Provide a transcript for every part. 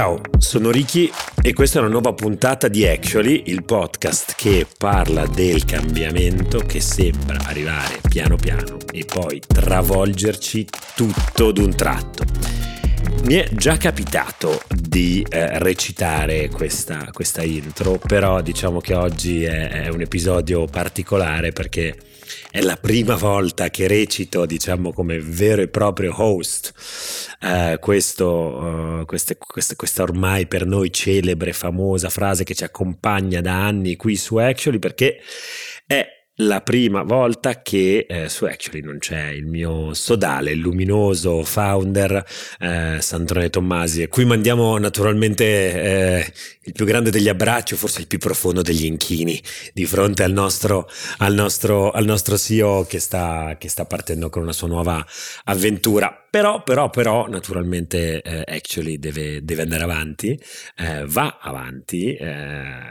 Ciao, sono Richi e questa è una nuova puntata di Actually, il podcast che parla del cambiamento che sembra arrivare piano piano e poi travolgerci tutto d'un tratto. Mi è già capitato di recitare questa intro, però diciamo che oggi è un episodio particolare perché è la prima volta che recito, diciamo, come vero e proprio host questa ormai per noi celebre, famosa frase che ci accompagna da anni qui su Actually, perché è la prima volta che su Actually non c'è il mio sodale, il luminoso founder Sandro De Tommasi, e qui mandiamo naturalmente il più grande degli abbracci, forse il più profondo degli inchini di fronte al nostro CEO che sta partendo con una sua nuova avventura. Però naturalmente Actually deve andare avanti,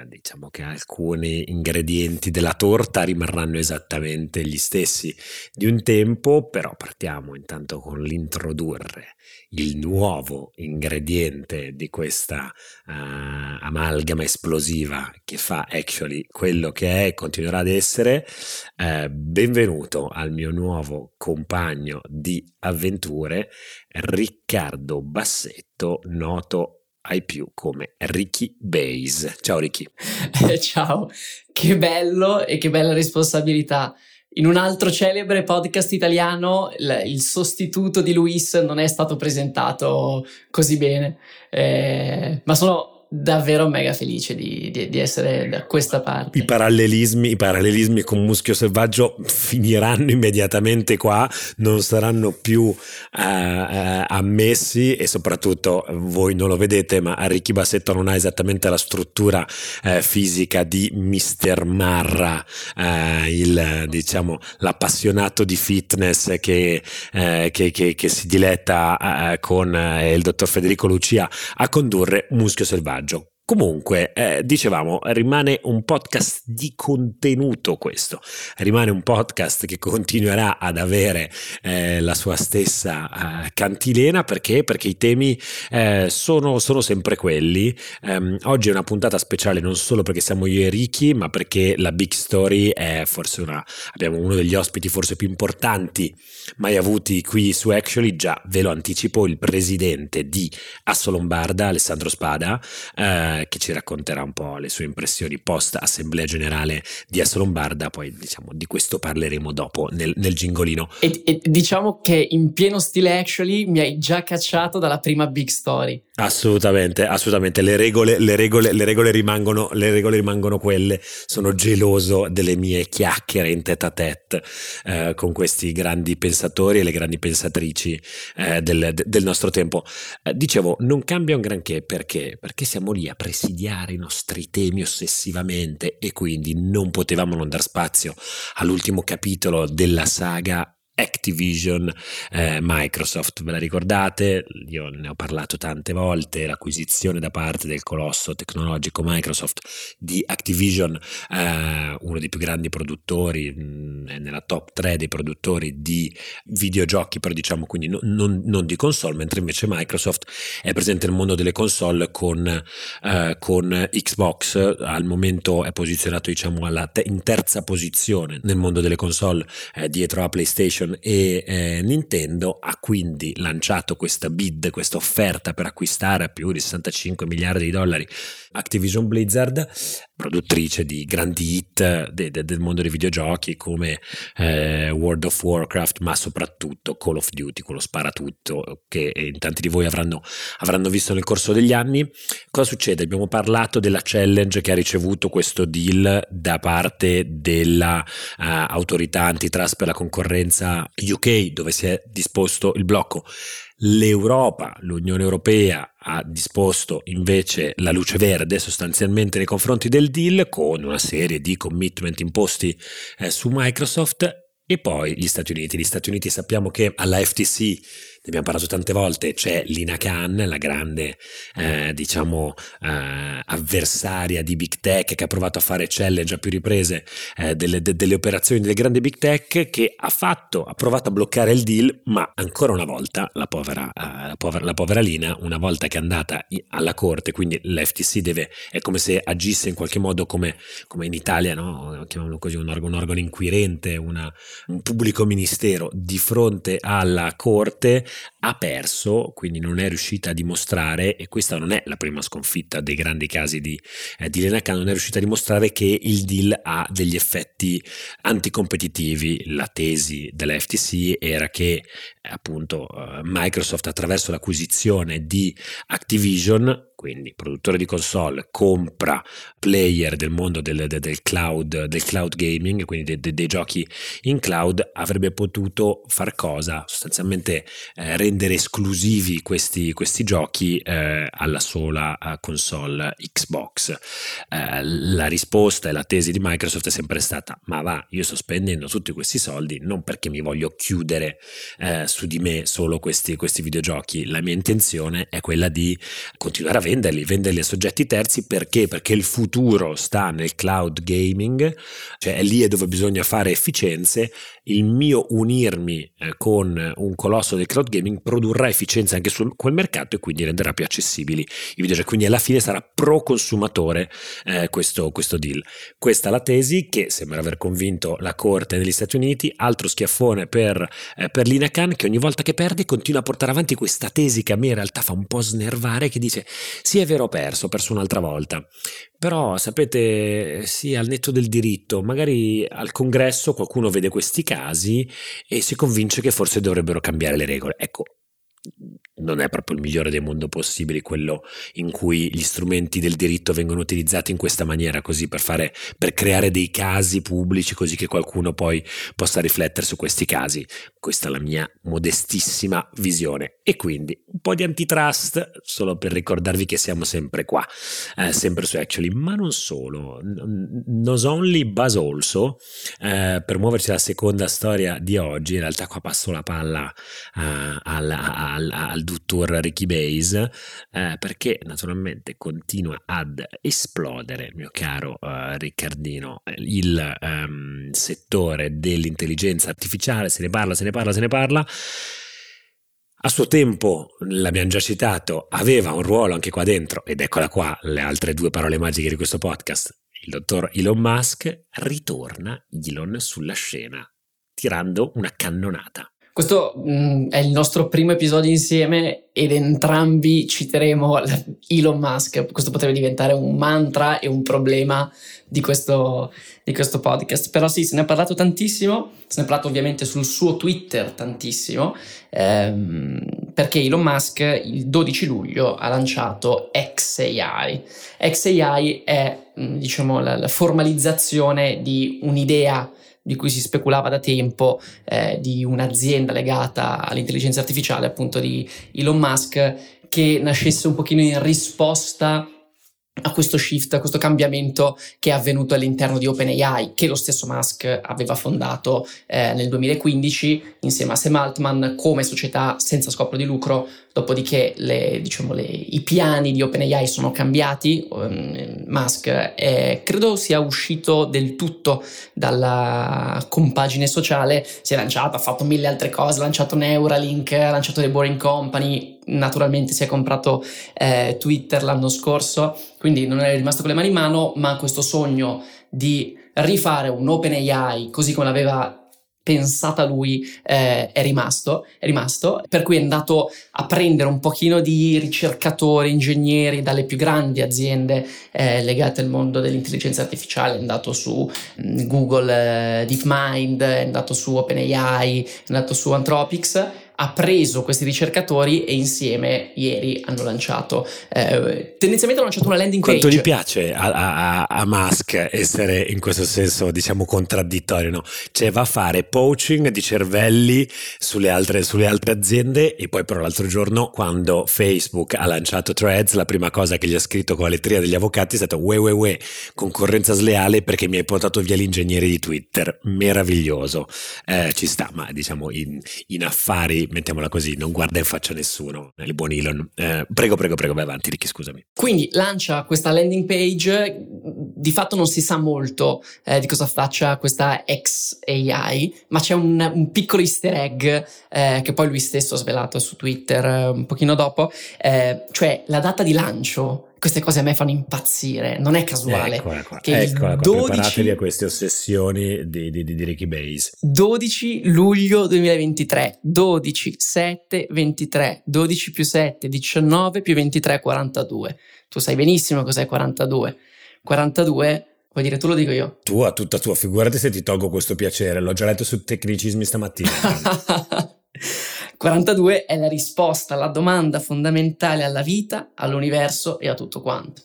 diciamo che alcuni ingredienti della torta rimarranno esattamente gli stessi di un tempo, però partiamo intanto con l'introdurre il nuovo ingrediente di questa amalgama esplosiva che fa Actually quello che è e continuerà ad essere. Benvenuto al mio nuovo compagno di avventure, Riccardo Bassetto, noto ai più come Ricky Base. Ciao Ricky. Ciao, che bello e che bella responsabilità. In un altro celebre podcast italiano il sostituto di Luis non è stato presentato così bene, ma sono davvero mega felice di essere da questa parte. I parallelismi con Muschio Selvaggio finiranno immediatamente qua, non saranno più ammessi, e soprattutto voi non lo vedete, ma Ricky Bassetto non ha esattamente la struttura fisica di Mister Marra, l'appassionato di fitness che si diletta con il dottor Federico Lucia a condurre Muschio Selvaggio. Comunque, dicevamo, rimane un podcast di contenuto questo, rimane un podcast che continuerà ad avere la sua stessa cantilena, perché i temi sono sempre quelli. Oggi è una puntata speciale non solo perché siamo io e Ricky, ma perché la big story è forse abbiamo uno degli ospiti forse più importanti mai avuti qui su Actually. Già ve lo anticipo, il presidente di Assolombarda, Alessandro Spada, che ci racconterà un po' le sue impressioni post assemblea generale di Assolombarda. Poi diciamo di questo parleremo dopo nel gingolino, e diciamo che in pieno stile Actually mi hai già cacciato dalla prima big story. Assolutamente le regole rimangono quelle. Sono geloso delle mie chiacchiere in tête à tête con questi grandi pensatori e le grandi pensatrici del nostro tempo. Dicevo, non cambia un granché perché siamo lì a presidiare i nostri temi ossessivamente, e quindi non potevamo non dar spazio all'ultimo capitolo della saga Activision Microsoft. Ve la ricordate? Io ne ho parlato tante volte. L'acquisizione da parte del colosso tecnologico Microsoft di Activision, uno dei più grandi produttori, nella top 3 dei produttori di videogiochi, però diciamo quindi non di console, mentre invece Microsoft è presente nel mondo delle console con Xbox. Al momento è posizionato, diciamo, in terza posizione nel mondo delle console, dietro a PlayStation e Nintendo. Ha quindi lanciato questa offerta per acquistare più di $65 miliardi Activision Blizzard, produttrice di grandi hit del mondo dei videogiochi come World of Warcraft, ma soprattutto Call of Duty, quello sparatutto che in tanti di voi avranno visto nel corso degli anni. Cosa succede? Abbiamo parlato della challenge che ha ricevuto questo deal da parte della autorità antitrust per la concorrenza UK, dove si è disposto il blocco. L'Europa, l'Unione Europea, ha disposto invece la luce verde sostanzialmente nei confronti del deal, con una serie di commitment imposti su Microsoft. E poi gli Stati Uniti. Sappiamo che alla FTC ne abbiamo parlato tante volte, c'è Lina Khan, la grande avversaria di Big Tech, che ha provato a fare challenge a più riprese delle operazioni delle grandi Big Tech, che ha provato a bloccare il deal, ma ancora una volta la povera Lina, una volta che è andata alla corte, quindi l'FTC è come se agisse in qualche modo come in Italia, no? Chiamiamolo così, un organo inquirente, un pubblico ministero di fronte alla corte, ha perso, quindi non è riuscita a dimostrare, e questa non è la prima sconfitta dei grandi casi di Lina Khan, non è riuscita a dimostrare che il deal ha degli effetti anticompetitivi. La tesi della FTC era che appunto Microsoft, attraverso l'acquisizione di Activision, quindi produttore di console, compra player del mondo del cloud gaming, quindi dei giochi in cloud, avrebbe potuto far cosa? Sostanzialmente rendere esclusivi questi giochi alla sola console Xbox. La risposta e la tesi di Microsoft è sempre stata: ma va, io sto spendendo tutti questi soldi non perché mi voglio chiudere su di me solo questi videogiochi, la mia intenzione è quella di continuare a venderli a soggetti terzi. Perché il futuro sta nel cloud gaming, cioè è lì dove bisogna fare efficienze. Il mio unirmi con un colosso del cloud gaming produrrà efficienza anche su quel mercato e quindi renderà più accessibili i videogiochi, quindi alla fine sarà pro consumatore questo deal. Questa è la tesi che sembra aver convinto la corte negli Stati Uniti. Altro schiaffone per Lina Khan, che ogni volta che perde continua a portare avanti questa tesi che a me in realtà fa un po' snervare, che dice: sì, è vero, ho perso un'altra volta, però sapete, sì, al netto del diritto, magari al congresso qualcuno vede questi casi e si convince che forse dovrebbero cambiare le regole. Ecco, non è proprio il migliore dei mondi possibili quello in cui gli strumenti del diritto vengono utilizzati in questa maniera, così per creare dei casi pubblici, così che qualcuno poi possa riflettere su questi casi. Questa è la mia modestissima visione. E quindi un po' di antitrust, solo per ricordarvi che siamo sempre qua, sempre su Actually, ma non solo, not only but also, per muoverci alla seconda storia di oggi. In realtà qua passo la palla al dottor Ricky Base, perché naturalmente continua ad esplodere, mio caro Riccardino, il settore dell'intelligenza artificiale. Se ne parla. A suo tempo, l'abbiamo già citato, aveva un ruolo anche qua dentro, ed eccola qua le altre due parole magiche di questo podcast: il dottor Elon Musk. Ritorna Elon sulla scena tirando una cannonata. Questo è il nostro primo episodio insieme ed entrambi citeremo Elon Musk. Questo potrebbe diventare un mantra e un problema di questo podcast. Però sì, se ne è parlato tantissimo, se ne è parlato ovviamente sul suo Twitter tantissimo, perché Elon Musk il 12 luglio ha lanciato xAI. xAI è, diciamo, la formalizzazione di un'idea di cui si speculava da tempo, di un'azienda legata all'intelligenza artificiale, appunto di Elon Musk, che nascesse un pochino in risposta a questo shift, a questo cambiamento che è avvenuto all'interno di OpenAI, che lo stesso Musk aveva fondato nel 2015 insieme a Sam Altman come società senza scopo di lucro. Dopodiché i piani di OpenAI sono cambiati. Musk credo sia uscito del tutto dalla compagine sociale, si è lanciato, ha fatto mille altre cose, ha lanciato Neuralink, ha lanciato The Boring Company, naturalmente si è comprato Twitter l'anno scorso, quindi non è rimasto con le mani in mano, ma questo sogno di rifare un OpenAI così come l'aveva pensata lui è rimasto, per cui è andato a prendere un pochino di ricercatori, ingegneri dalle più grandi aziende legate al mondo dell'intelligenza artificiale. È andato su Google DeepMind, è andato su OpenAI, è andato su Anthropics, ha preso questi ricercatori e insieme ieri hanno lanciato, tendenzialmente hanno lanciato una landing page. Quanto gli piace a Musk essere in questo senso, diciamo, contraddittorio, no? Cioè va a fare poaching di cervelli sulle altre aziende, e poi però l'altro giorno quando Facebook ha lanciato Threads, la prima cosa che gli ha scritto con la letteria degli avvocati è stata "we, concorrenza sleale perché mi hai portato via gli ingegneri di Twitter". Meraviglioso, ci sta, ma diciamo in affari mettiamola così, non guarda in faccia nessuno, il buon Elon. Prego, vai avanti Ricky, scusami. Quindi lancia questa landing page, di fatto non si sa molto di cosa faccia questa xAI, ma c'è un piccolo easter egg che poi lui stesso ha svelato su Twitter un pochino dopo, cioè la data di lancio. Queste cose a me fanno impazzire, non è casuale. Eccola qua. Preparatevi a queste ossessioni di Ricky Base. 12 luglio 2023, 12, 7, 23, 12 più 7, 19 più 23, 42. Tu sai benissimo cos'è 42. 42... Vuoi dire tu, lo dico io? Tua, tutta tua, figurati se ti tolgo questo piacere, l'ho già letto su Tecnicismi stamattina. 42 è la risposta alla domanda fondamentale alla vita, all'universo e a tutto quanto.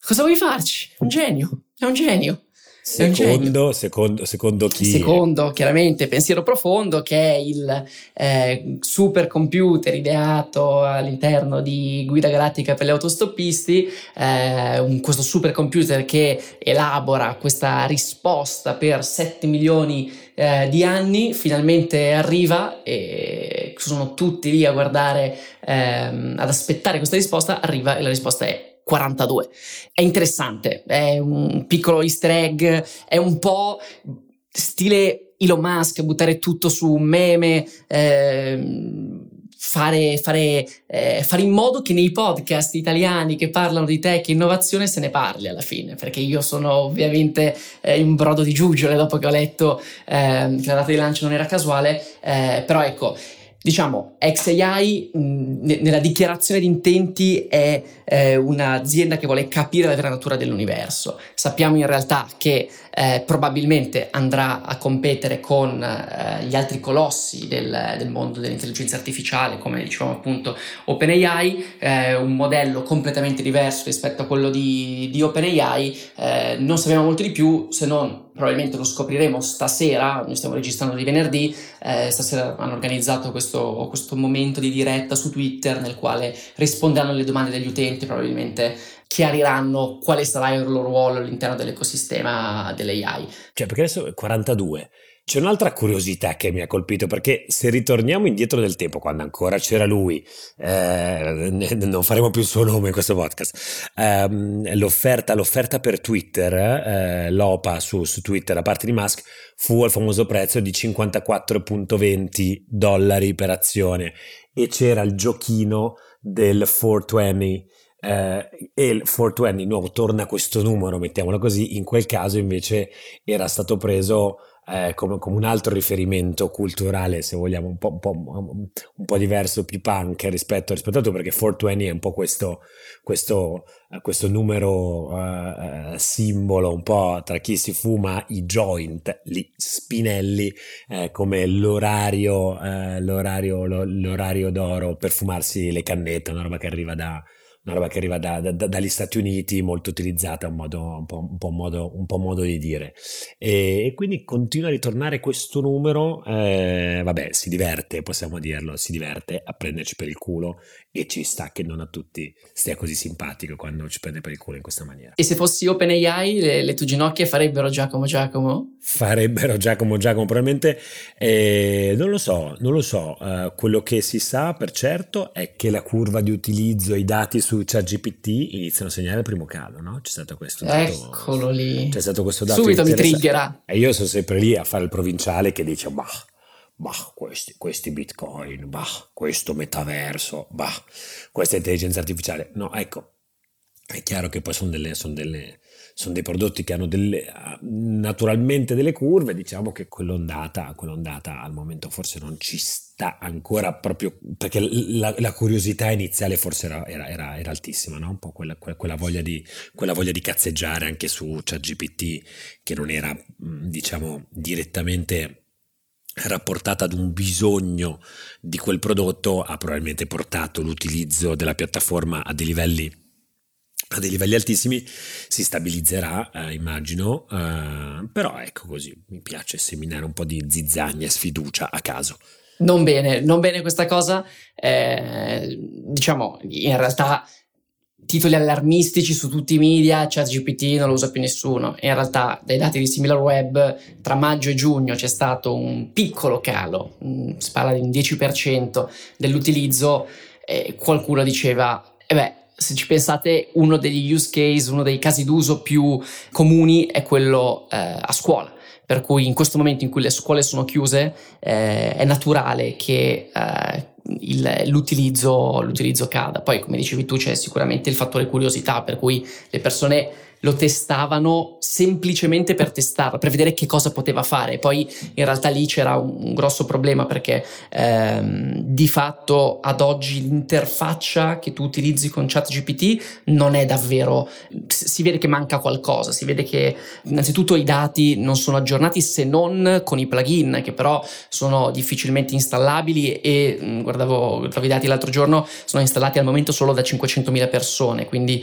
Cosa vuoi farci? Un genio, è un genio. Secondo chi? Secondo, chiaramente, Pensiero Profondo, che è il supercomputer ideato all'interno di Guida Galattica per gli autostoppisti, questo supercomputer che elabora questa risposta per 7 milioni di anni, finalmente arriva e sono tutti lì a guardare, ad aspettare questa risposta, arriva e la risposta è 42. È interessante, è un piccolo easter egg, è un po' stile Elon Musk, buttare tutto su un meme, fare in modo che nei podcast italiani che parlano di tech e innovazione se ne parli alla fine, perché io sono ovviamente in brodo di giuggiole dopo che ho letto che la data di lancio non era casuale, però ecco, diciamo, xAI nella dichiarazione di intenti è un'azienda che vuole capire la vera natura dell'universo. Sappiamo in realtà che probabilmente andrà a competere con gli altri colossi del mondo dell'intelligenza artificiale, come dicevamo appunto OpenAI, un modello completamente diverso rispetto a quello di OpenAI. Non sappiamo molto di più, se non probabilmente lo scopriremo stasera. Noi stiamo registrando di venerdì, stasera hanno organizzato questo momento di diretta su Twitter nel quale risponderanno alle domande degli utenti, probabilmente chiariranno quale sarà il loro ruolo all'interno dell'ecosistema dell'AI. Cioè, perché adesso è 42. C'è un'altra curiosità che mi ha colpito, perché se ritorniamo indietro nel tempo, quando ancora c'era lui, non faremo più il suo nome in questo podcast, l'offerta per Twitter, l'OPA su Twitter da parte di Musk, fu al famoso prezzo di $54.20 per azione, e c'era il giochino del 420. E il 420 nuovo torna questo numero, mettiamolo così. In quel caso invece era stato preso come un altro riferimento culturale, se vogliamo, un po' diverso, più punk rispetto a tutto, perché 420 è un po' questo numero simbolo un po' tra chi si fuma i joint, gli spinelli, come l'orario d'oro per fumarsi le cannette, una roba che arriva dagli Stati Uniti, molto utilizzata, un po' modo di dire, e quindi continua a ritornare questo numero. Vabbè, si diverte, possiamo dirlo, si diverte a prenderci per il culo, e ci sta che non a tutti stia così simpatico quando ci prende per il culo in questa maniera. E se fossi OpenAI, le tue ginocchia farebbero Giacomo? Farebbero Giacomo, probabilmente. Non lo so, quello che si sa per certo è che la curva di utilizzo, i dati su ChatGPT iniziano a segnare il primo calo, no? C'è stato questo dato. Eccolo lì. C'è stato questo dato. Subito mi triggerà. E io sono sempre lì a fare il provinciale che dice questi bitcoin, questo metaverso, questa intelligenza artificiale. No, ecco, è chiaro che poi sono dei prodotti che hanno naturalmente delle curve. Diciamo che quell'ondata al momento forse non ci sta ancora, proprio perché la curiosità iniziale forse era altissima, no? Un po' quella voglia di cazzeggiare anche su ChatGPT, che non era, diciamo, direttamente rapportata ad un bisogno di quel prodotto, ha probabilmente portato l'utilizzo della piattaforma a dei livelli altissimi. Si stabilizzerà, immagino, però ecco, così mi piace seminare un po' di zizzania e sfiducia a caso. Non bene questa cosa, diciamo, in realtà titoli allarmistici su tutti i media, ChatGPT non lo usa più nessuno. In realtà, dai dati di SimilarWeb, tra maggio e giugno c'è stato un piccolo calo, si parla di un 10% dell'utilizzo, e qualcuno diceva, se ci pensate, uno degli use case, uno dei casi d'uso più comuni è quello a scuola. Per cui in questo momento in cui le scuole sono chiuse è naturale che l'utilizzo cada. Poi, come dicevi tu, c'è sicuramente il fattore curiosità, per cui le persone lo testavano semplicemente per testarlo, per vedere che cosa poteva fare. Poi in realtà lì c'era un grosso problema, perché di fatto ad oggi l'interfaccia che tu utilizzi con ChatGPT non è davvero, si vede che manca qualcosa, si vede che innanzitutto i dati non sono aggiornati, se non con i plugin, che però sono difficilmente installabili e guardavo i dati l'altro giorno, sono installati al momento solo da 500.000 persone, quindi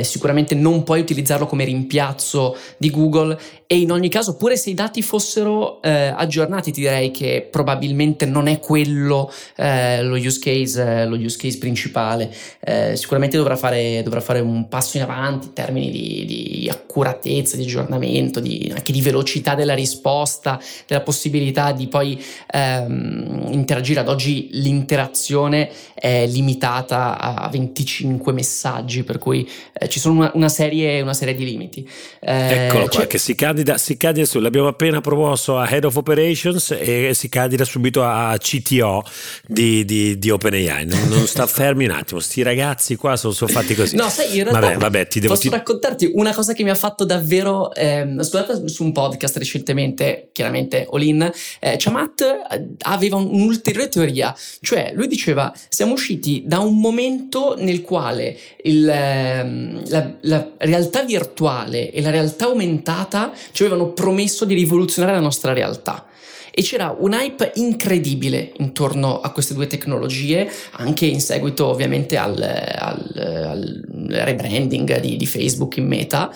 sicuramente non puoi utilizzarlo come rimpiazzo di Google. E in ogni caso, pure se i dati fossero aggiornati, ti direi che probabilmente non è quello lo use case principale. Sicuramente dovrà fare un passo in avanti in termini di accuratezza, di aggiornamento, anche di velocità della risposta, della possibilità di poi interagire. Ad oggi l'interazione è limitata a 25 messaggi, per cui ci sono una serie di limiti. Eccolo qua, che si candida su, l'abbiamo appena promosso a Head of Operations e si candida subito a CTO di OpenAI. Non sta fermi un attimo, sti ragazzi qua sono fatti così. No, sai, in realtà vabbè, posso raccontarti una cosa che mi ha fatto davvero scusate, su un podcast recentemente, chiaramente Olin, Chamat aveva un'ulteriore teoria, cioè lui diceva siamo usciti da un momento nel quale la realtà virtuale e la realtà aumentata ci avevano promesso di rivoluzionare la nostra realtà, e c'era un hype incredibile intorno a queste due tecnologie, anche in seguito ovviamente al rebranding di Facebook in Meta.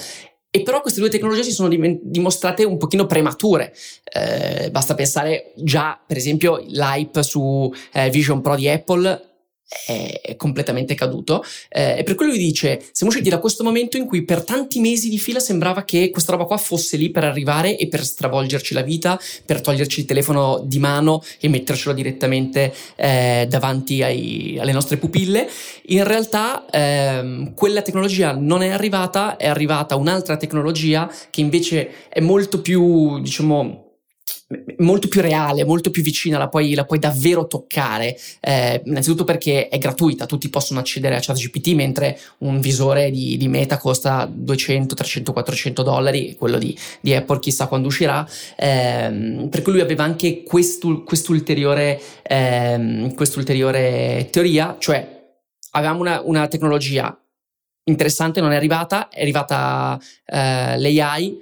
E però queste due tecnologie si sono dimostrate un pochino premature, basta pensare già per esempio l'hype su Vision Pro di Apple è completamente caduto, e per quello lui dice siamo usciti da questo momento in cui per tanti mesi di fila sembrava che questa roba qua fosse lì per arrivare e per stravolgerci la vita, per toglierci il telefono di mano e mettercelo direttamente davanti alle nostre pupille. In realtà quella tecnologia non è arrivata, è arrivata un'altra tecnologia che invece è molto più, diciamo, molto più reale, molto più vicina, la puoi davvero toccare, innanzitutto perché è gratuita, tutti possono accedere a ChatGPT, mentre un visore di Meta costa $200, $300, $400, quello di Apple chissà quando uscirà, per cui lui aveva anche quest'ulteriore teoria, cioè avevamo una tecnologia interessante, non è arrivata l'AI,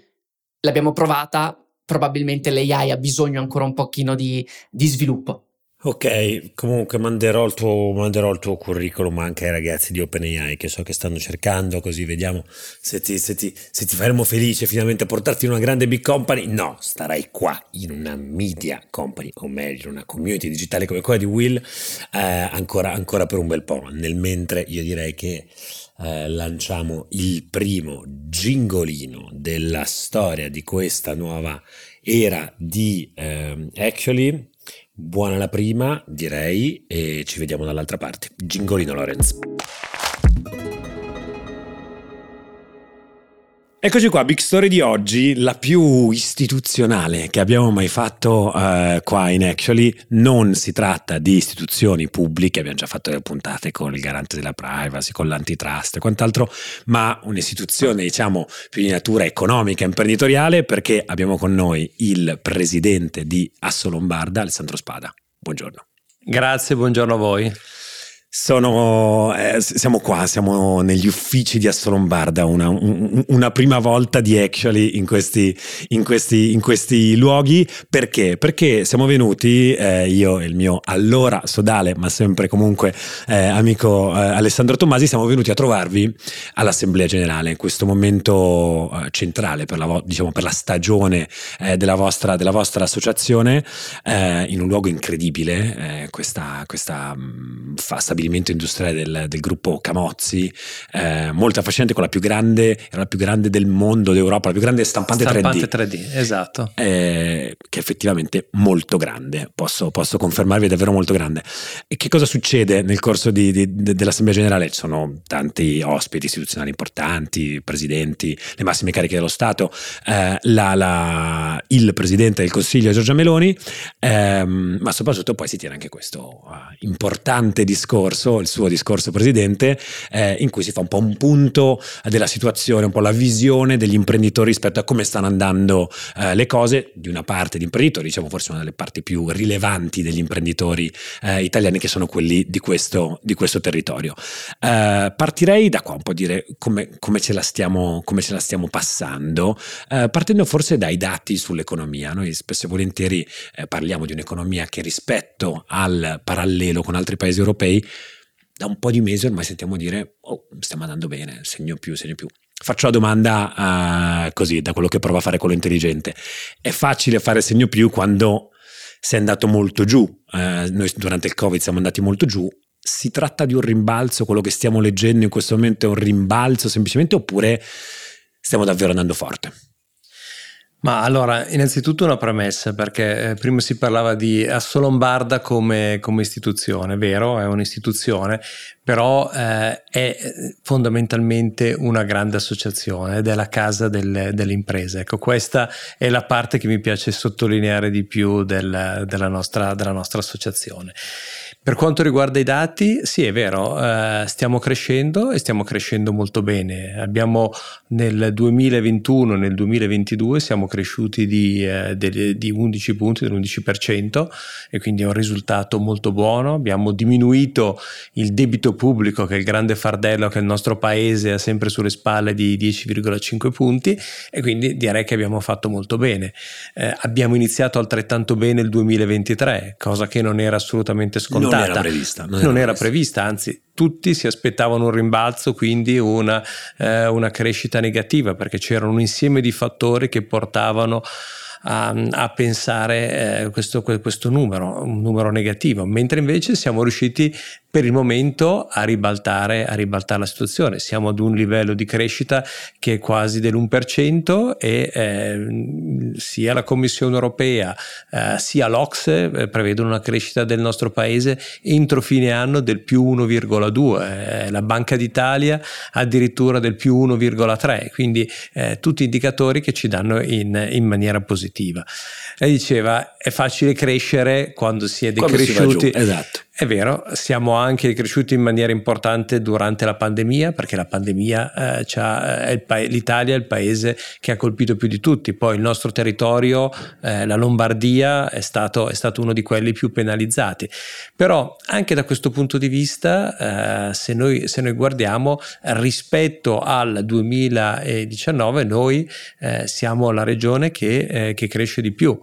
l'abbiamo provata, probabilmente l'AI ha bisogno ancora un pochino di sviluppo. Ok, comunque manderò il tuo curriculum anche ai ragazzi di OpenAI, che so che stanno cercando, così vediamo se ti faremo felice finalmente a portarti in una grande big company. No, starai qua in una media company, o meglio in una community digitale come quella di Will, ancora per un bel po', nel mentre io direi che lanciamo il primo gingolino della storia di questa nuova era di Actually. Buona la prima, direi, e ci vediamo dall'altra parte. Gingolino Lorenz. Eccoci qua, Big Story di oggi, la più istituzionale che abbiamo mai fatto qua in Actually. Non si tratta di istituzioni pubbliche, abbiamo già fatto le puntate con il garante della privacy, con l'antitrust e quant'altro, ma un'istituzione diciamo più di natura economica, imprenditoriale, perché abbiamo con noi il presidente di Assolombarda, Alessandro Spada. Buongiorno. Grazie, buongiorno a voi. Siamo negli uffici di Assolombarda, una prima volta di Actually in questi luoghi. Perché siamo venuti, io e il mio allora sodale, ma sempre comunque amico Alessandro Tommasi, siamo venuti a trovarvi all'Assemblea Generale, in questo momento centrale per la stagione della vostra associazione, in un luogo incredibile, questa stabilità procedimento industriale del gruppo Camozzi, molto affascinante, con la più grande del mondo, d'Europa, la più grande stampante 3D, esatto, che è effettivamente molto grande, posso confermarvi, è davvero molto grande. E che cosa succede nel corso dell'Assemblea Generale? Ci sono tanti ospiti istituzionali importanti, presidenti, le massime cariche dello Stato, il presidente del Consiglio Giorgia Meloni, ma soprattutto poi si tiene anche questo importante discorso, il suo discorso presidente, in cui si fa un po' un punto della situazione, un po' la visione degli imprenditori rispetto a come stanno andando le cose, di una parte di imprenditori, diciamo forse una delle parti più rilevanti degli imprenditori italiani, che sono quelli di questo territorio. Partirei da qua, un po' dire come ce la stiamo passando, partendo forse dai dati sull'economia. Noi spesso e volentieri parliamo di un'economia che, rispetto al parallelo con altri paesi europei, da un po' di mesi ormai sentiamo dire: oh, stiamo andando bene, segno più. Faccio la domanda così, da quello che prova a fare quello intelligente: è facile fare segno più quando si è andato molto giù? Noi durante il Covid siamo andati molto giù. Si tratta di un rimbalzo? Quello che stiamo leggendo in questo momento è un rimbalzo semplicemente, oppure stiamo davvero andando forte? Ma allora, innanzitutto una premessa, perché prima si parlava di Assolombarda come istituzione, vero? È un'istituzione, però è fondamentalmente una grande associazione ed è la casa delle imprese. Ecco, questa è la parte che mi piace sottolineare di più della nostra associazione. Per quanto riguarda i dati, sì, è vero, stiamo crescendo e stiamo crescendo molto bene. Abbiamo nel 2021 e nel 2022 siamo cresciuti di 11 punti, dell'11%, e quindi è un risultato molto buono. Abbiamo diminuito il debito pubblico, che è il grande fardello che il nostro paese ha sempre sulle spalle, di 10,5 punti, e quindi direi che abbiamo fatto molto bene. Abbiamo iniziato altrettanto bene il 2023, cosa che non era assolutamente scontata. Non era prevista, anzi tutti si aspettavano un rimbalzo, quindi una crescita negativa, perché c'era un insieme di fattori che portavano a pensare questo numero, un numero negativo, mentre invece siamo riusciti per il momento a ribaltare la situazione. Siamo ad un livello di crescita che è quasi dell'1%, e sia la Commissione Europea sia l'Ocse prevedono una crescita del nostro paese entro fine anno del più 1,2, la Banca d'Italia addirittura del più 1,3, quindi tutti indicatori che ci danno in maniera positiva. Lei diceva: è facile crescere quando si è decresciuti. Esatto. È vero, siamo anche cresciuti in maniera importante durante la pandemia, perché la pandemia l'Italia è il paese che ha colpito più di tutti. Poi il nostro territorio, la Lombardia, è stato uno di quelli più penalizzati. Però anche da questo punto di vista, se noi guardiamo rispetto al 2019, noi siamo la regione che cresce di più.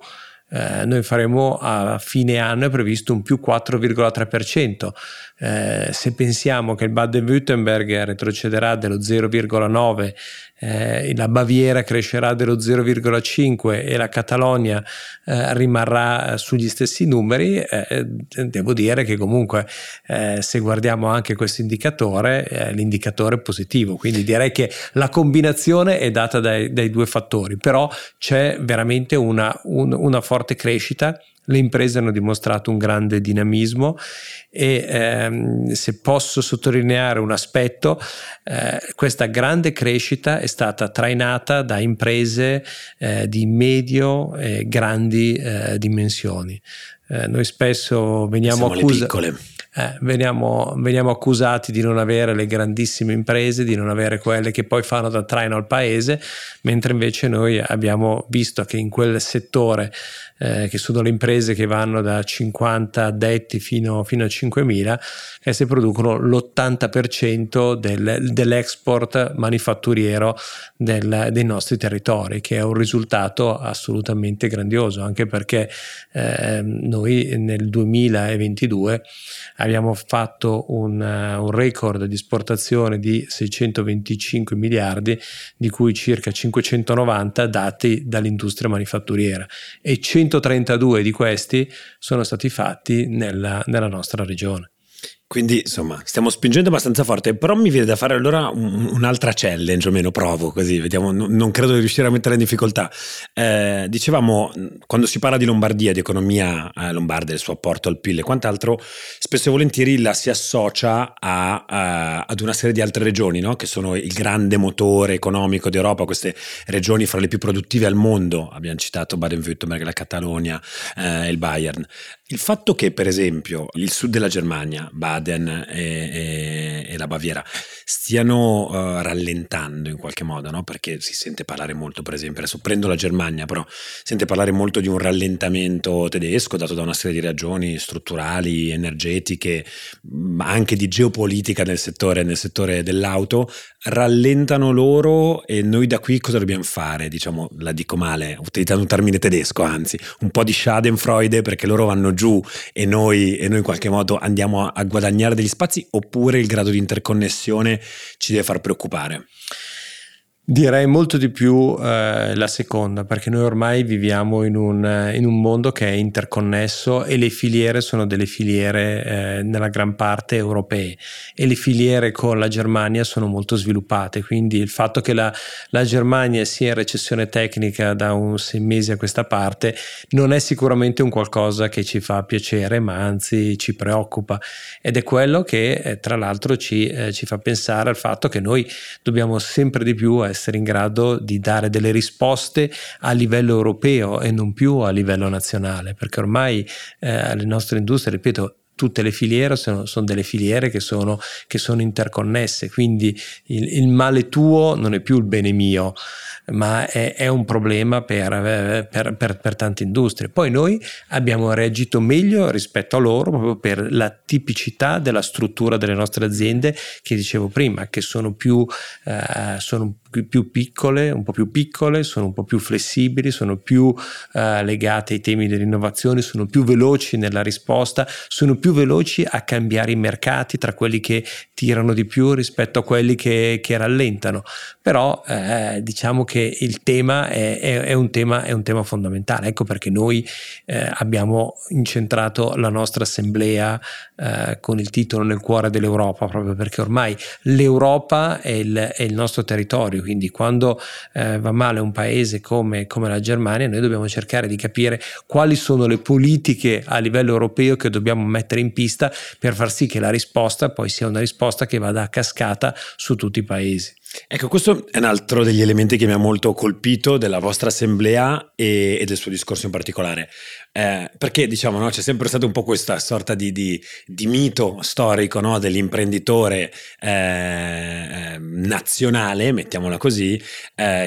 Noi faremo a fine anno, è previsto un più 4,3%. Se pensiamo che il Baden-Württemberg retrocederà dello 0,9%, la Baviera crescerà dello 0,5% e la Catalogna rimarrà sugli stessi numeri, devo dire che comunque se guardiamo anche questo indicatore, l'indicatore è positivo, quindi direi che la combinazione è data dai due fattori, però c'è veramente una forte crescita. Le imprese hanno dimostrato un grande dinamismo e se posso sottolineare un aspetto, questa grande crescita è stata trainata da imprese di medio e grandi dimensioni. Noi spesso veniamo accusati di non avere le grandissime imprese, di non avere quelle che poi fanno da traino al paese, mentre invece noi abbiamo visto che in quel settore, che sono le imprese che vanno da 50 addetti fino a 5.000, che si producono l'80% dell'export manifatturiero dei nostri territori, che è un risultato assolutamente grandioso, anche perché noi nel 2022 abbiamo fatto un record di esportazione di 625 miliardi, di cui circa 590 dati dall'industria manifatturiera, e 132 di questi sono stati fatti nella nostra regione. Quindi insomma stiamo spingendo abbastanza forte, però mi viene da fare allora un'altra challenge, o meno provo così, vediamo, non credo di riuscire a mettere in difficoltà. Dicevamo, quando si parla di Lombardia, di economia lombarda, del suo apporto al PIL e quant'altro, spesso e volentieri la si associa ad una serie di altre regioni, no? Che sono il grande motore economico d'Europa, queste regioni fra le più produttive al mondo, abbiamo citato Baden-Württemberg, la Catalogna, il Bayern. Il fatto che per esempio il sud della Germania, Baden e la Baviera, stiano rallentando in qualche modo, no? Perché si sente parlare molto, per esempio, adesso prendo la Germania, però sente parlare molto di un rallentamento tedesco dato da una serie di ragioni strutturali, energetiche, ma anche di geopolitica nel settore dell'auto. Rallentano loro e noi da qui cosa dobbiamo fare? Diciamo, la dico male, utilizzando un termine tedesco, anzi, un po' di schadenfreude, perché loro vanno giù e noi in qualche modo andiamo a guadagnare degli spazi, oppure il grado di interconnessione ci deve far preoccupare? Direi molto di più la seconda, perché noi ormai viviamo in un mondo che è interconnesso e le filiere sono delle filiere nella gran parte europee, e le filiere con la Germania sono molto sviluppate, quindi il fatto che la Germania sia in recessione tecnica da un 6 mesi a questa parte non è sicuramente un qualcosa che ci fa piacere, ma anzi ci preoccupa, ed è quello che tra l'altro ci fa pensare al fatto che noi dobbiamo sempre di più essere in grado di dare delle risposte a livello europeo e non più a livello nazionale, perché ormai le nostre industrie, ripeto, tutte le filiere sono delle filiere che sono interconnesse, quindi il male tuo non è più il bene mio, ma è un problema per tante industrie. Poi noi abbiamo reagito meglio rispetto a loro proprio per la tipicità della struttura delle nostre aziende che dicevo prima, che sono più piccole, sono un po' più flessibili, sono più legate ai temi dell'innovazione, sono più veloci nella risposta, sono più veloci a cambiare i mercati tra quelli che tirano di più rispetto a quelli che rallentano. Però diciamo che il tema è un tema fondamentale, ecco perché noi abbiamo incentrato la nostra assemblea con il titolo Nel cuore dell'Europa, proprio perché ormai l'Europa è il nostro territorio, quindi quando va male un paese come la Germania, noi dobbiamo cercare di capire quali sono le politiche a livello europeo che dobbiamo mettere in pista per far sì che la risposta poi sia una risposta che vada a cascata su tutti i paesi. Ecco, questo è un altro degli elementi che mi ha molto colpito della vostra assemblea e del suo discorso in particolare, perché diciamo, no, c'è sempre stato un po' questa sorta di mito storico, no, dell'imprenditore nazionale, mettiamola così,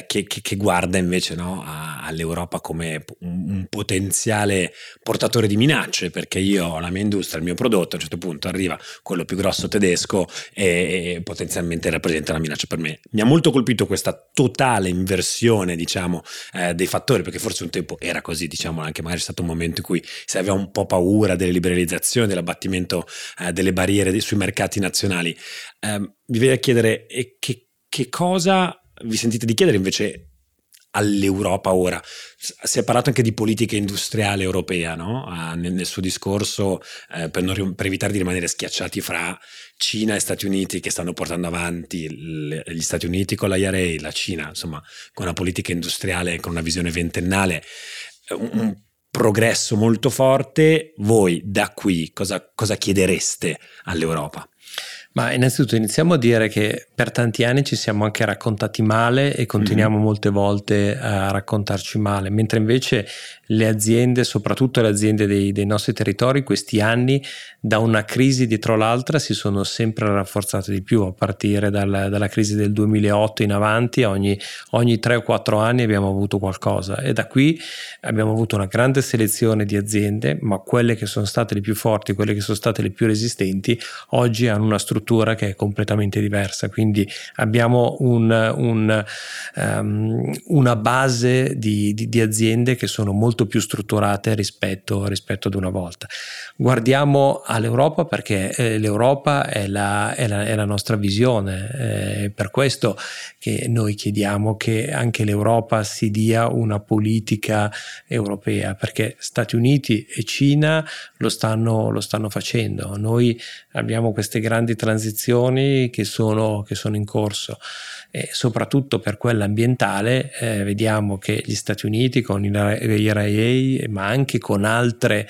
che guarda invece, no, all'Europa come un potenziale portatore di minacce, perché io ho la mia industria, il mio prodotto, a un certo punto arriva quello più grosso tedesco e potenzialmente rappresenta una minaccia per me. Mi ha molto colpito questa totale inversione, diciamo, dei fattori, perché forse un tempo era così, diciamo, anche magari c'è stato un momento in cui si aveva un po' paura delle liberalizzazioni, dell'abbattimento delle barriere sui mercati nazionali. Vi viene a chiedere che cosa vi sentite di chiedere invece all'Europa ora? Si è parlato anche di politica industriale europea, no? Nel suo discorso, per evitare di rimanere schiacciati fra Cina e Stati Uniti, che stanno portando avanti gli Stati Uniti con la IRA, la Cina insomma con una politica industriale, con una visione ventennale, un progresso molto forte. Voi da qui cosa chiedereste all'Europa? Ma innanzitutto iniziamo a dire che per tanti anni ci siamo anche raccontati male e continuiamo molte volte a raccontarci male, mentre invece le aziende, soprattutto le aziende dei nostri territori, questi anni da una crisi dietro l'altra si sono sempre rafforzate di più, a partire dalla crisi del 2008 in avanti, ogni 3 o 4 anni abbiamo avuto qualcosa, e da qui abbiamo avuto una grande selezione di aziende, ma quelle che sono state le più forti, quelle che sono state le più resistenti, oggi hanno una struttura struttura che è completamente diversa, quindi abbiamo una base di aziende che sono molto più strutturate rispetto ad una volta. Guardiamo all'Europa perché l'Europa è la nostra visione, per questo che noi chiediamo che anche l'Europa si dia una politica europea, perché Stati Uniti e Cina lo stanno facendo. Noi abbiamo queste grandi transizioni che sono in corso, e soprattutto per quella ambientale vediamo che gli Stati Uniti con il RIA, ma anche con altre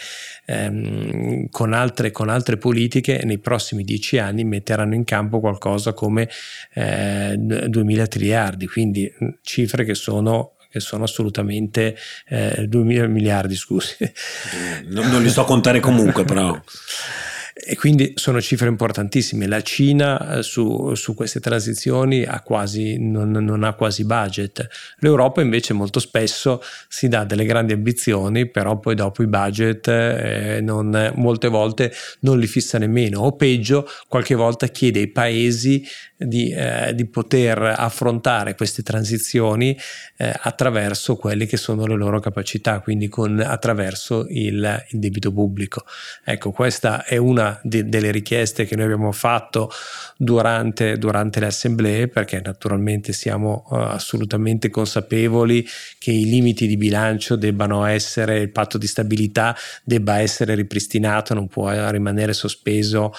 politiche, nei prossimi 10 anni metteranno in campo qualcosa come 2.000 miliardi, quindi cifre che sono assolutamente 2.000 miliardi, scusi. Non li so contare comunque, però. E quindi sono cifre importantissime. La Cina su queste transizioni non ha quasi budget. L'Europa invece molto spesso si dà delle grandi ambizioni, però poi dopo i budget molte volte non li fissa nemmeno, o peggio qualche volta chiede ai paesi di poter affrontare queste transizioni attraverso quelle che sono le loro capacità, quindi attraverso il debito pubblico. Ecco, questa è una delle richieste che noi abbiamo fatto durante le assemblee, perché naturalmente siamo assolutamente consapevoli che i limiti di bilancio il patto di stabilità debba essere ripristinato, non può rimanere sospeso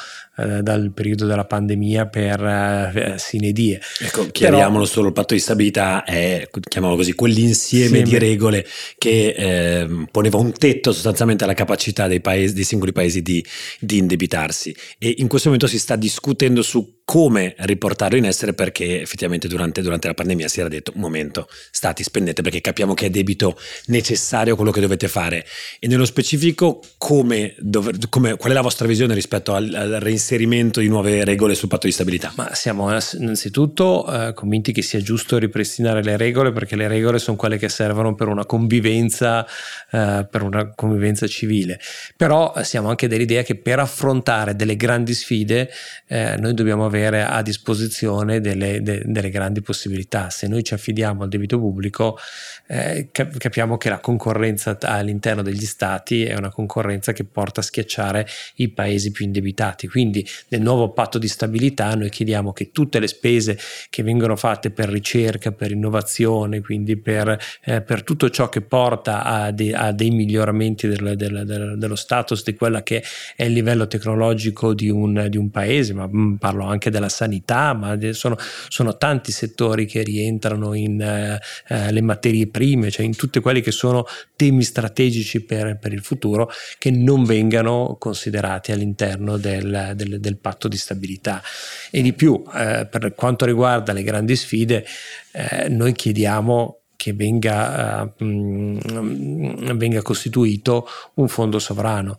dal periodo della pandemia per sine die. Ecco, chiariamolo solo, il patto di stabilità è, chiamiamolo così, quell'insieme di regole che poneva un tetto sostanzialmente alla capacità dei singoli paesi di indebitarsi, e in questo momento si sta discutendo su come riportarlo in essere, perché effettivamente durante la pandemia si era detto: un momento, stati, spendete, perché capiamo che è debito necessario quello che dovete fare. E nello specifico qual è la vostra visione rispetto al reinserimento di nuove regole sul patto di stabilità? Ma siamo innanzitutto convinti che sia giusto ripristinare le regole, perché le regole sono quelle che servono per una convivenza civile, però siamo anche dell'idea che per affrontare delle grandi sfide noi dobbiamo avere a disposizione delle grandi possibilità. Se noi ci affidiamo al debito pubblico capiamo che la concorrenza all'interno degli stati è una concorrenza che porta a schiacciare i paesi più indebitati, quindi nel nuovo patto di stabilità noi chiediamo che tutte le spese che vengono fatte per ricerca, per innovazione, quindi per tutto ciò che porta a dei miglioramenti dello status di quella che è il livello tecnologico di un paese, ma parlo anche della sanità, ma sono tanti settori che rientrano in le materie prime, cioè in tutti quelli che sono temi strategici per il futuro, che non vengano considerati all'interno del patto di stabilità. E di più, per quanto riguarda le grandi sfide, noi chiediamo che venga costituito un fondo sovrano,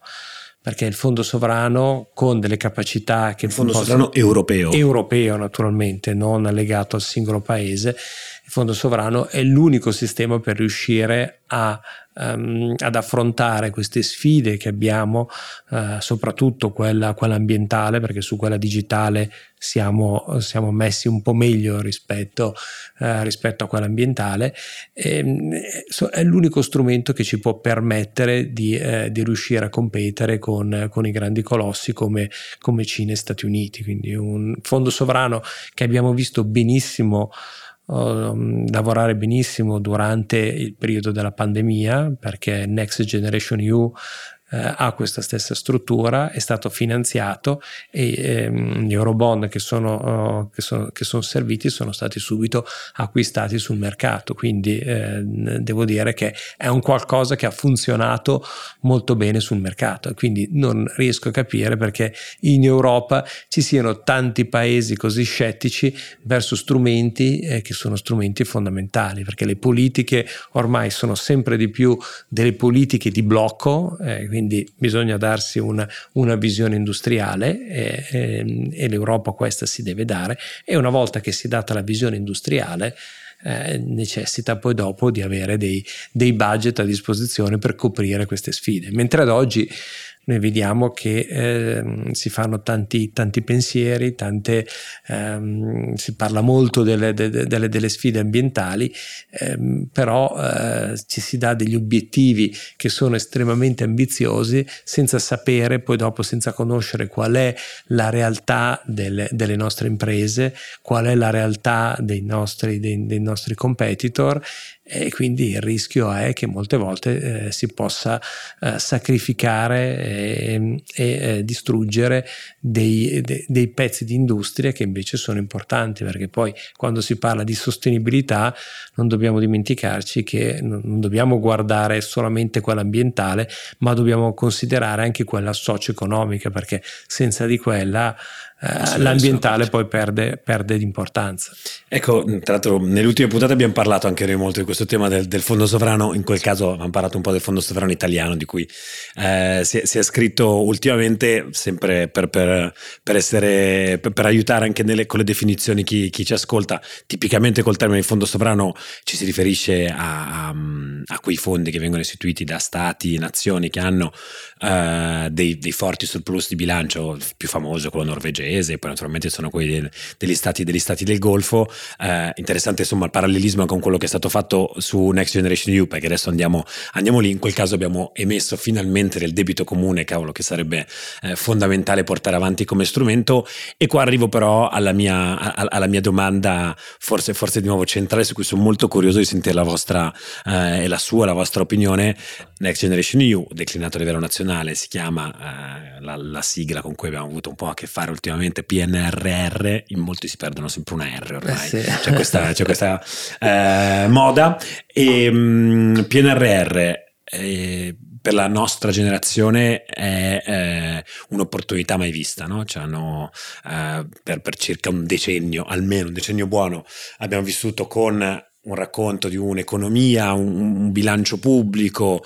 perché il fondo sovrano con delle capacità che il fondo sovrano europeo naturalmente, non legato al singolo paese. Il fondo sovrano è l'unico sistema per riuscire ad affrontare queste sfide che abbiamo, soprattutto quella ambientale, perché su quella digitale siamo messi un po' meglio rispetto a quella ambientale. È l'unico strumento che ci può permettere di riuscire a competere con i grandi colossi come Cina e Stati Uniti, quindi un fondo sovrano che abbiamo visto benissimo lavorare benissimo durante il periodo della pandemia, perché Next Generation EU ha questa stessa struttura, è stato finanziato e gli eurobond che sono serviti sono stati subito acquistati sul mercato, quindi devo dire che è un qualcosa che ha funzionato molto bene sul mercato, quindi non riesco a capire perché in Europa ci siano tanti paesi così scettici verso strumenti che sono strumenti fondamentali, perché le politiche ormai sono sempre di più delle politiche di blocco, quindi bisogna darsi una visione industriale e l'Europa questa si deve dare, e una volta che si è data la visione industriale necessita poi dopo di avere dei budget a disposizione per coprire queste sfide, mentre ad oggi noi vediamo che si fanno tanti pensieri, si parla molto delle sfide ambientali, però ci si dà degli obiettivi che sono estremamente ambiziosi senza sapere poi dopo, senza conoscere qual è la realtà delle nostre imprese, qual è la realtà dei nostri competitor, e quindi il rischio è che molte volte si possa sacrificare e distruggere dei pezzi di industria che invece sono importanti, perché poi quando si parla di sostenibilità non dobbiamo dimenticarci che non dobbiamo guardare solamente quella ambientale, ma dobbiamo considerare anche quella socio-economica, perché senza di quella l'ambientale poi perde di importanza. Ecco, tra l'altro nelle ultime puntate abbiamo parlato anche noi molto di questo tema del fondo sovrano. In quel caso abbiamo parlato un po' del fondo sovrano italiano, di cui si è scritto ultimamente, sempre per aiutare anche con le definizioni chi ci ascolta. Tipicamente col termine fondo sovrano ci si riferisce a quei fondi che vengono istituiti da stati, nazioni che hanno dei forti surplus di bilancio, il più famoso quello norvegese, poi naturalmente sono quelli degli stati del Golfo. Interessante insomma il parallelismo con quello che è stato fatto su Next Generation EU, perché adesso andiamo lì. In quel caso abbiamo emesso finalmente del debito comune, cavolo, che sarebbe fondamentale portare avanti come strumento. E qua arrivo però alla mia domanda forse di nuovo centrale, su cui sono molto curioso di sentire la vostra e la vostra opinione. Next Generation EU, declinato a livello nazionale, si chiama la sigla con cui abbiamo avuto un po' a che fare ultimamente, PNRR. In molti si perdono sempre una R ormai, sì. c'è questa moda. E PNRR per la nostra generazione è un'opportunità mai vista, no? Cioè, per circa un decennio, almeno un decennio buono, abbiamo vissuto con un racconto di un'economia, un bilancio pubblico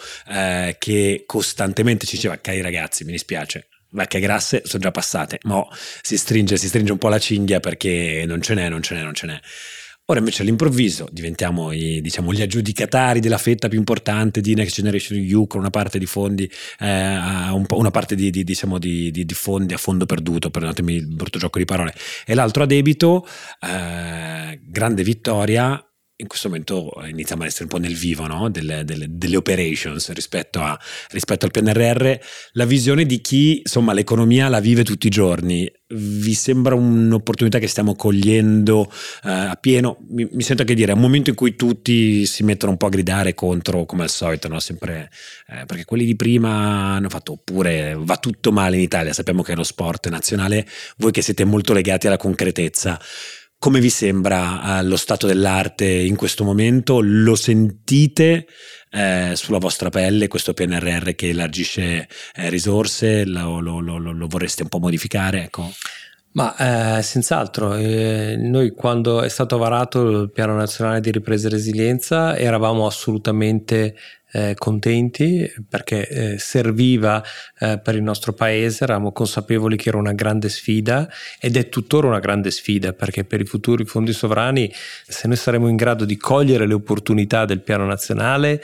che costantemente ci diceva: cari ragazzi, mi dispiace, vacche grasse sono già passate, ma si stringe un po' la cinghia perché non ce n'è. Ora invece all'improvviso diventiamo gli aggiudicatari della fetta più importante di Next Generation EU, con una parte di fondi, una parte di fondi a fondo perduto, perdonatemi il brutto gioco di parole, e l'altro a debito. Grande vittoria. In questo momento iniziamo ad essere un po' nel vivo, no? delle operations rispetto al PNRR. La visione di chi insomma l'economia la vive tutti i giorni, vi sembra un'opportunità che stiamo cogliendo a pieno? Mi sento anche dire, è un momento in cui tutti si mettono un po' a gridare contro, come al solito, no? Sempre perché quelli di prima hanno fatto, oppure va tutto male in Italia. Sappiamo che è lo sport nazionale, voi che siete molto legati alla concretezza, come vi sembra lo stato dell'arte in questo momento? Lo sentite sulla vostra pelle questo PNRR che elargisce risorse? Lo vorreste un po' modificare? Ecco. Ma senz'altro, noi quando è stato varato il Piano Nazionale di Ripresa e Resilienza eravamo assolutamente contenti, perché serviva per il nostro paese, eravamo consapevoli che era una grande sfida ed è tuttora una grande sfida, perché per i futuri fondi sovrani, se noi saremo in grado di cogliere le opportunità del piano nazionale,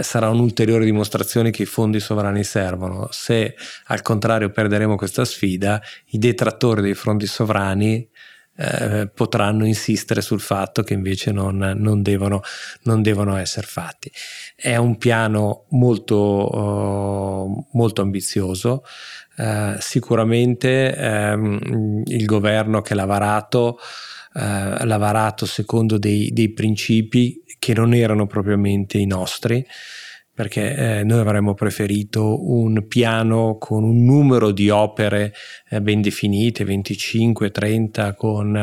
sarà un'ulteriore dimostrazione che i fondi sovrani servono. Se al contrario perderemo questa sfida, i detrattori dei fondi sovrani potranno insistere sul fatto che invece non devono essere fatti. È un piano molto, molto ambizioso. Sicuramente il governo che l'ha varato secondo dei principi che non erano propriamente i nostri, perché noi avremmo preferito un piano con un numero di opere ben definite, 25, 30, con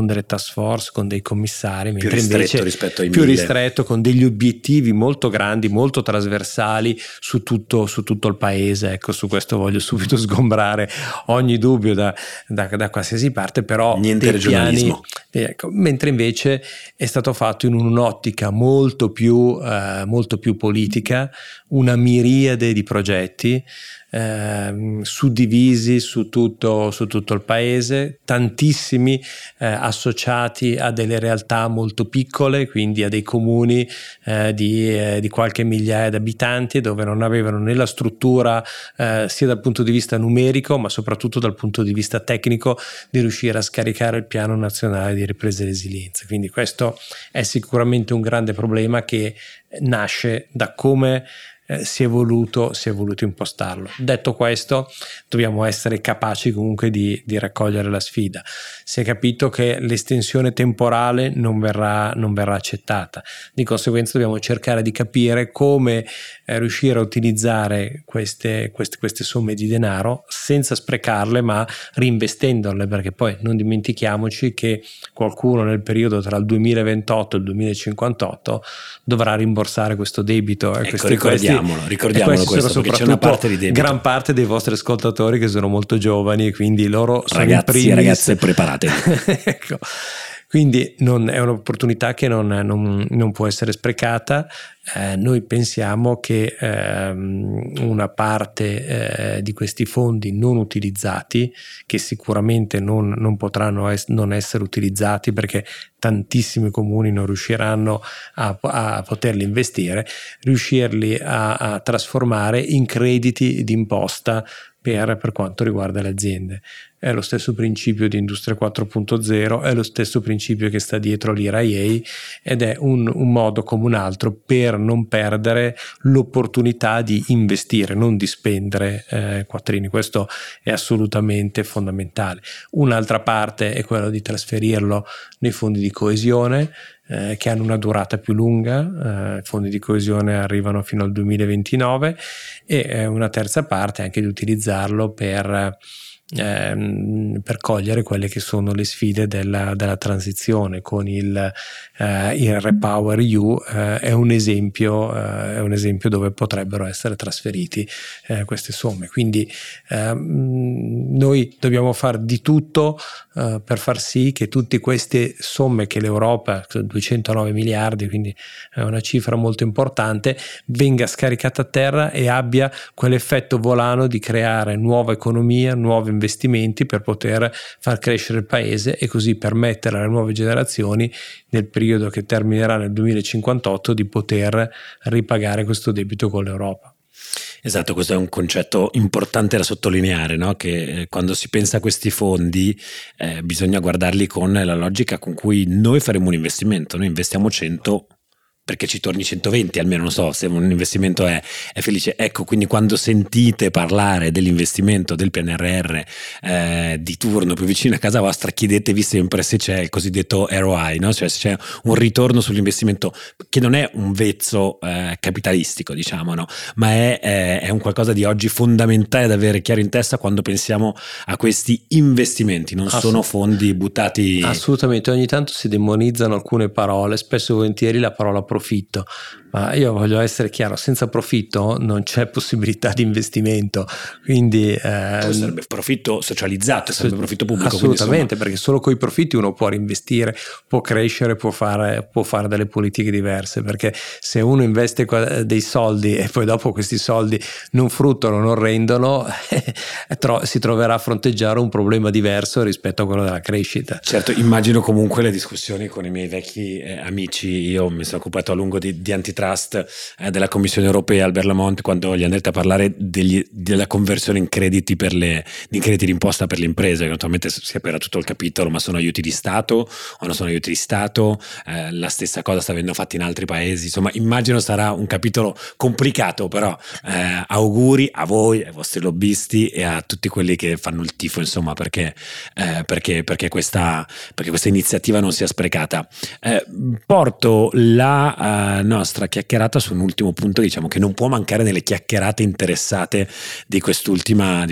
delle task force, con dei commissari, più ristretto rispetto ai 1000, più ristretto, con degli obiettivi molto grandi, molto trasversali su tutto il paese. Ecco, su questo voglio subito sgombrare ogni dubbio da qualsiasi parte, però niente regionalismo. Ecco. Mentre invece è stato fatto in un'ottica molto più politica, una miriade di progetti suddivisi su tutto il paese, tantissimi associati a delle realtà molto piccole, quindi a dei comuni di qualche migliaia di abitanti, dove non avevano né la struttura sia dal punto di vista numerico ma soprattutto dal punto di vista tecnico di riuscire a scaricare il piano nazionale di ripresa e resilienza. Quindi questo è sicuramente un grande problema che nasce da come si è voluto impostarlo. Detto questo, dobbiamo essere capaci comunque di raccogliere la sfida. Si è capito che l'estensione temporale non verrà accettata, di conseguenza dobbiamo cercare di capire come riuscire a utilizzare queste somme di denaro senza sprecarle, ma reinvestendole, perché poi non dimentichiamoci che qualcuno nel periodo tra il 2028 e il 2058 dovrà rimborsare questo debito. E ecco, ricordiamolo questo, perché c'è una parte di debito. Gran parte dei vostri ascoltatori che sono molto giovani, e quindi loro sono i primi. Ragazze, preparate. Ecco. Quindi è un'opportunità che non può essere sprecata. Noi pensiamo che una parte di questi fondi non utilizzati, che sicuramente non potranno non essere utilizzati perché tantissimi comuni non riusciranno a poterli investire, riuscirli a trasformare in crediti d'imposta per quanto riguarda le aziende. È lo stesso principio di Industria 4.0, è lo stesso principio che sta dietro l'IRA, ed è un modo come un altro per non perdere l'opportunità di investire, non di spendere quattrini. Questo è assolutamente fondamentale. Un'altra parte è quella di trasferirlo nei fondi di coesione, che hanno una durata più lunga. I fondi di coesione arrivano fino al 2029, e una terza parte anche di utilizzarlo per cogliere quelle che sono le sfide della transizione, con il Repower EU è un esempio dove potrebbero essere trasferiti queste somme. Quindi noi dobbiamo fare di tutto per far sì che tutte queste somme che l'Europa, 209 miliardi, quindi è una cifra molto importante, venga scaricata a terra e abbia quell'effetto volano di creare nuova economia, nuove investimenti per poter far crescere il paese e così permettere alle nuove generazioni, nel periodo che terminerà nel 2058, di poter ripagare questo debito con l'Europa. Esatto, questo è un concetto importante da sottolineare, no? Che quando si pensa a questi fondi bisogna guardarli con la logica con cui noi faremo un investimento. Noi investiamo 100 perché ci torni 120, almeno, non so se un investimento è felice. Ecco, quindi quando sentite parlare dell'investimento del PNRR di turno più vicino a casa vostra, chiedetevi sempre se c'è il cosiddetto ROI, no? Cioè se c'è un ritorno sull'investimento, che non è un vezzo capitalistico, diciamo, no? Ma è un qualcosa di oggi fondamentale da avere chiaro in testa quando pensiamo a questi investimenti. Non sono fondi buttati… Assolutamente, ogni tanto si demonizzano alcune parole, spesso e volentieri la parola profitto, ma io voglio essere chiaro: senza profitto non c'è possibilità di investimento. Quindi sarebbe profitto socializzato, sarebbe profitto pubblico. Assolutamente, perché solo con i profitti uno può reinvestire, può crescere, può fare delle politiche diverse, perché se uno investe dei soldi e poi dopo questi soldi non fruttano, non rendono, si troverà a fronteggiare un problema diverso rispetto a quello della crescita. Certo, immagino comunque le discussioni con i miei vecchi amici. Io mi sono occupato a lungo di antitrust della Commissione Europea, al Berlamonte, quando gli andate a parlare della conversione in crediti in crediti d'imposta per le imprese, che naturalmente si aprirà tutto il capitolo, ma sono aiuti di Stato o non sono aiuti di Stato, la stessa cosa sta venendo fatta in altri paesi. Insomma, immagino sarà un capitolo complicato, però auguri a voi, ai vostri lobbisti e a tutti quelli che fanno il tifo, insomma, perché questa iniziativa non sia sprecata. Porto la nostra chiacchierata su un ultimo punto, diciamo, che non può mancare nelle chiacchierate interessate di quest'ultima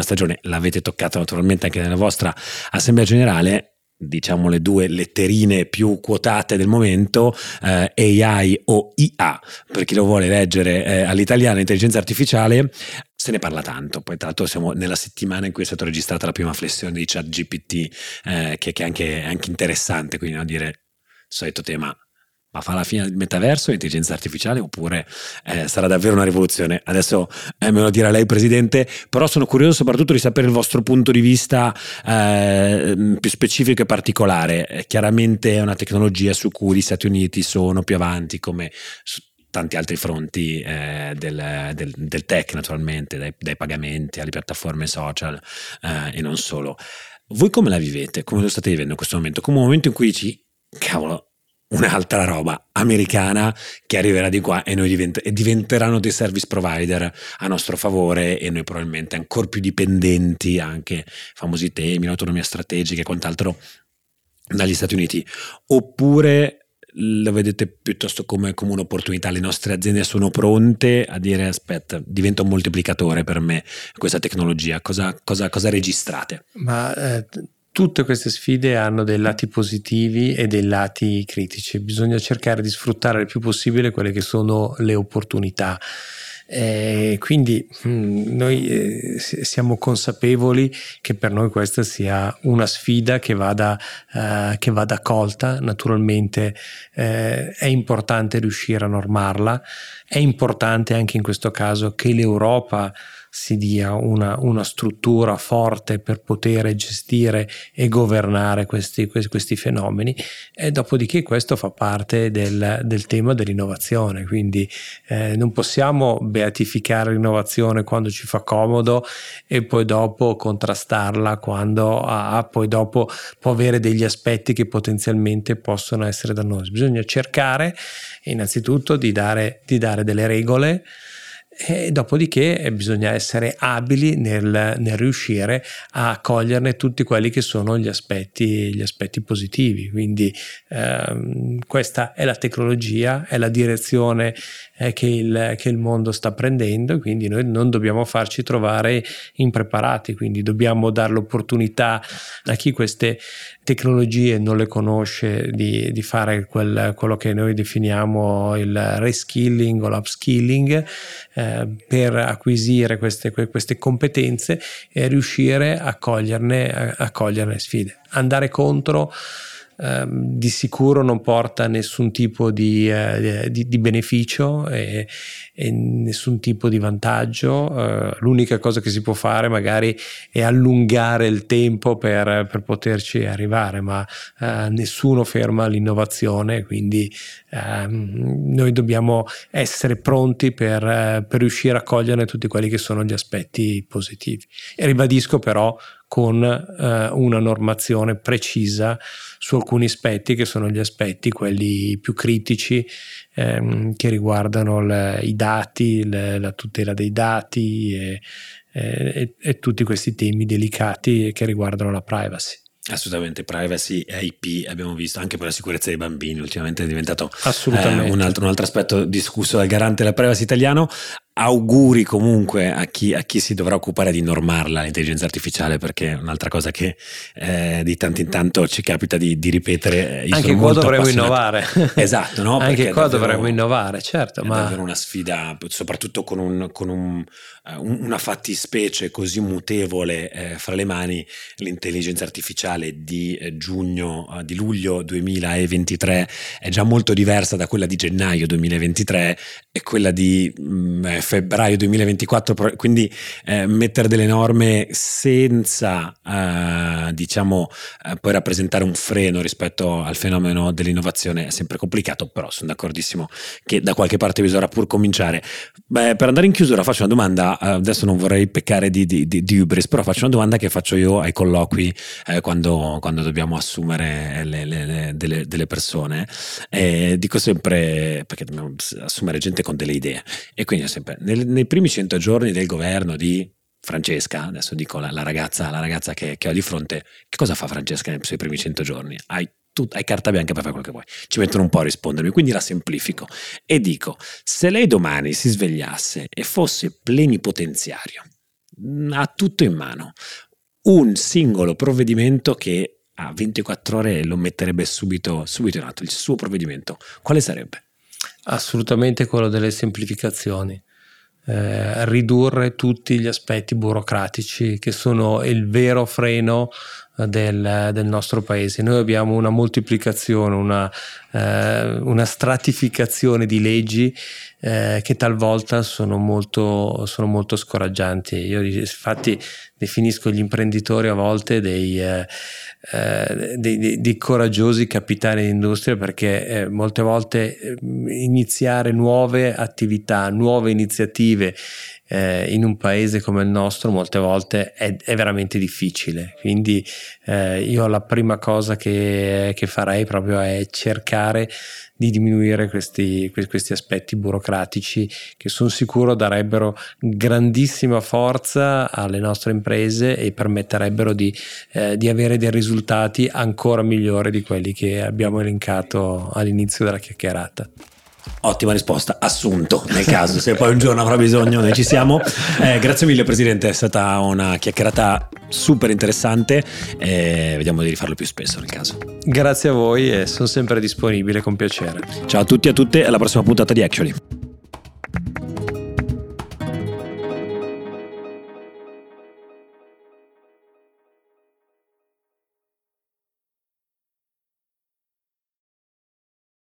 stagione. L'avete toccata naturalmente anche nella vostra assemblea generale. diciamo le due letterine più quotate del momento, AI o IA, per chi lo vuole leggere all'italiana, intelligenza artificiale. Se ne parla tanto, poi tra l'altro siamo nella settimana in cui è stata registrata la prima flessione di ChatGPT, che è anche interessante, quindi non dire il solito tema, ma fa la fine del metaverso l'intelligenza artificiale oppure sarà davvero una rivoluzione? Adesso me lo dirà lei, Presidente, però sono curioso soprattutto di sapere il vostro punto di vista più specifico e particolare. Chiaramente è una tecnologia su cui gli Stati Uniti sono più avanti come tanti altri fronti del tech, naturalmente, dai pagamenti alle piattaforme social e non solo. Voi come la vivete? Come lo state vivendo in questo momento? Come un momento in cui dici, cavolo, un'altra roba americana che arriverà di qua e noi diventeranno dei service provider a nostro favore e noi probabilmente ancora più dipendenti, anche famosi temi, l'autonomia strategica e quant'altro, dagli Stati Uniti. Oppure lo vedete piuttosto come un'opportunità? Le nostre aziende sono pronte a dire aspetta, diventa un moltiplicatore per me questa tecnologia. Cosa registrate? Ma tutte queste sfide hanno dei lati positivi e dei lati critici. Bisogna cercare di sfruttare il più possibile quelle che sono le opportunità. Quindi noi siamo consapevoli che per noi questa sia una sfida che vada colta. Naturalmente è importante riuscire a normarla, è importante anche in questo caso che l'Europa si dia una struttura forte per poter gestire e governare questi fenomeni, e dopodiché questo fa parte del tema dell'innovazione, quindi non possiamo beatificare l'innovazione quando ci fa comodo e poi dopo contrastarla quando poi dopo può avere degli aspetti che potenzialmente possono essere dannosi. Bisogna cercare innanzitutto di dare delle regole, e dopodiché bisogna essere abili nel riuscire a coglierne tutti quelli che sono gli aspetti positivi. Quindi questa è la tecnologia, è la direzione che il mondo sta prendendo, quindi noi non dobbiamo farci trovare impreparati, quindi dobbiamo dare l'opportunità a chi queste tecnologie non le conosce di fare quello che noi definiamo il reskilling o l'upskilling, per acquisire queste competenze e riuscire a coglierne sfide. Andare contro di sicuro non porta nessun tipo di beneficio e nessun tipo di vantaggio. L'unica cosa che si può fare magari è allungare il tempo per poterci arrivare, ma nessuno ferma l'innovazione, quindi noi dobbiamo essere pronti per riuscire a coglierne tutti quelli che sono gli aspetti positivi. E ribadisco però con una normazione precisa su alcuni aspetti che sono gli aspetti quelli più critici, che riguardano i dati, la tutela dei dati e tutti questi temi delicati che riguardano la privacy. Assolutamente, privacy, IP, abbiamo visto anche per la sicurezza dei bambini, ultimamente è diventato un altro aspetto discusso dal garante della privacy italiano. Auguri comunque a chi si dovrà occupare di normarla l'intelligenza artificiale, perché è un'altra cosa che di tanto in tanto ci capita di ripetere. Anche qua dovremmo innovare. Esatto, no? Anche qua dovremmo innovare, certo. È davvero una sfida, soprattutto con una fattispecie così mutevole fra le mani. L'intelligenza artificiale di luglio 2023 è già molto diversa da quella di gennaio 2023 e quella di febbraio 2024, quindi mettere delle norme senza poi rappresentare un freno rispetto al fenomeno dell'innovazione è sempre complicato, però sono d'accordissimo che da qualche parte bisognerà pur cominciare. Beh, per andare in chiusura faccio una domanda, adesso non vorrei peccare di hubris, però faccio una domanda che faccio io ai colloqui quando dobbiamo assumere delle persone, dico sempre, perché dobbiamo assumere gente con delle idee, e quindi sempre nei primi 100 giorni del governo di Francesca, adesso dico la ragazza che ho di fronte, che cosa fa Francesca nei suoi primi 100 giorni? Hai carta bianca per fare quello che vuoi, ci mettono un po' a rispondermi, quindi la semplifico e dico, se lei domani si svegliasse e fosse plenipotenziario, ha tutto in mano, un singolo provvedimento che a 24 ore lo metterebbe subito in atto. Il suo provvedimento quale sarebbe? Assolutamente quello delle semplificazioni, ridurre tutti gli aspetti burocratici che sono il vero freno del nostro paese. Noi abbiamo una moltiplicazione, una stratificazione di leggi che talvolta sono molto scoraggianti. Io infatti definisco gli imprenditori a volte dei coraggiosi capitani d'industria, perché molte volte iniziare nuove attività, nuove iniziative in un paese come il nostro molte volte è veramente difficile. Quindi io la prima cosa che farei proprio è cercare di diminuire questi aspetti burocratici, che sono sicuro darebbero grandissima forza alle nostre imprese e permetterebbero di avere dei risultati ancora migliori di quelli che abbiamo elencato all'inizio della chiacchierata. Ottima risposta, assunto, nel caso se poi un giorno avrà bisogno noi ci siamo. Grazie mille Presidente, è stata una chiacchierata super interessante, vediamo di rifarlo più spesso nel caso. Grazie a voi, e sono sempre disponibile, con piacere. Ciao a tutti e a tutte, alla prossima puntata di Actually.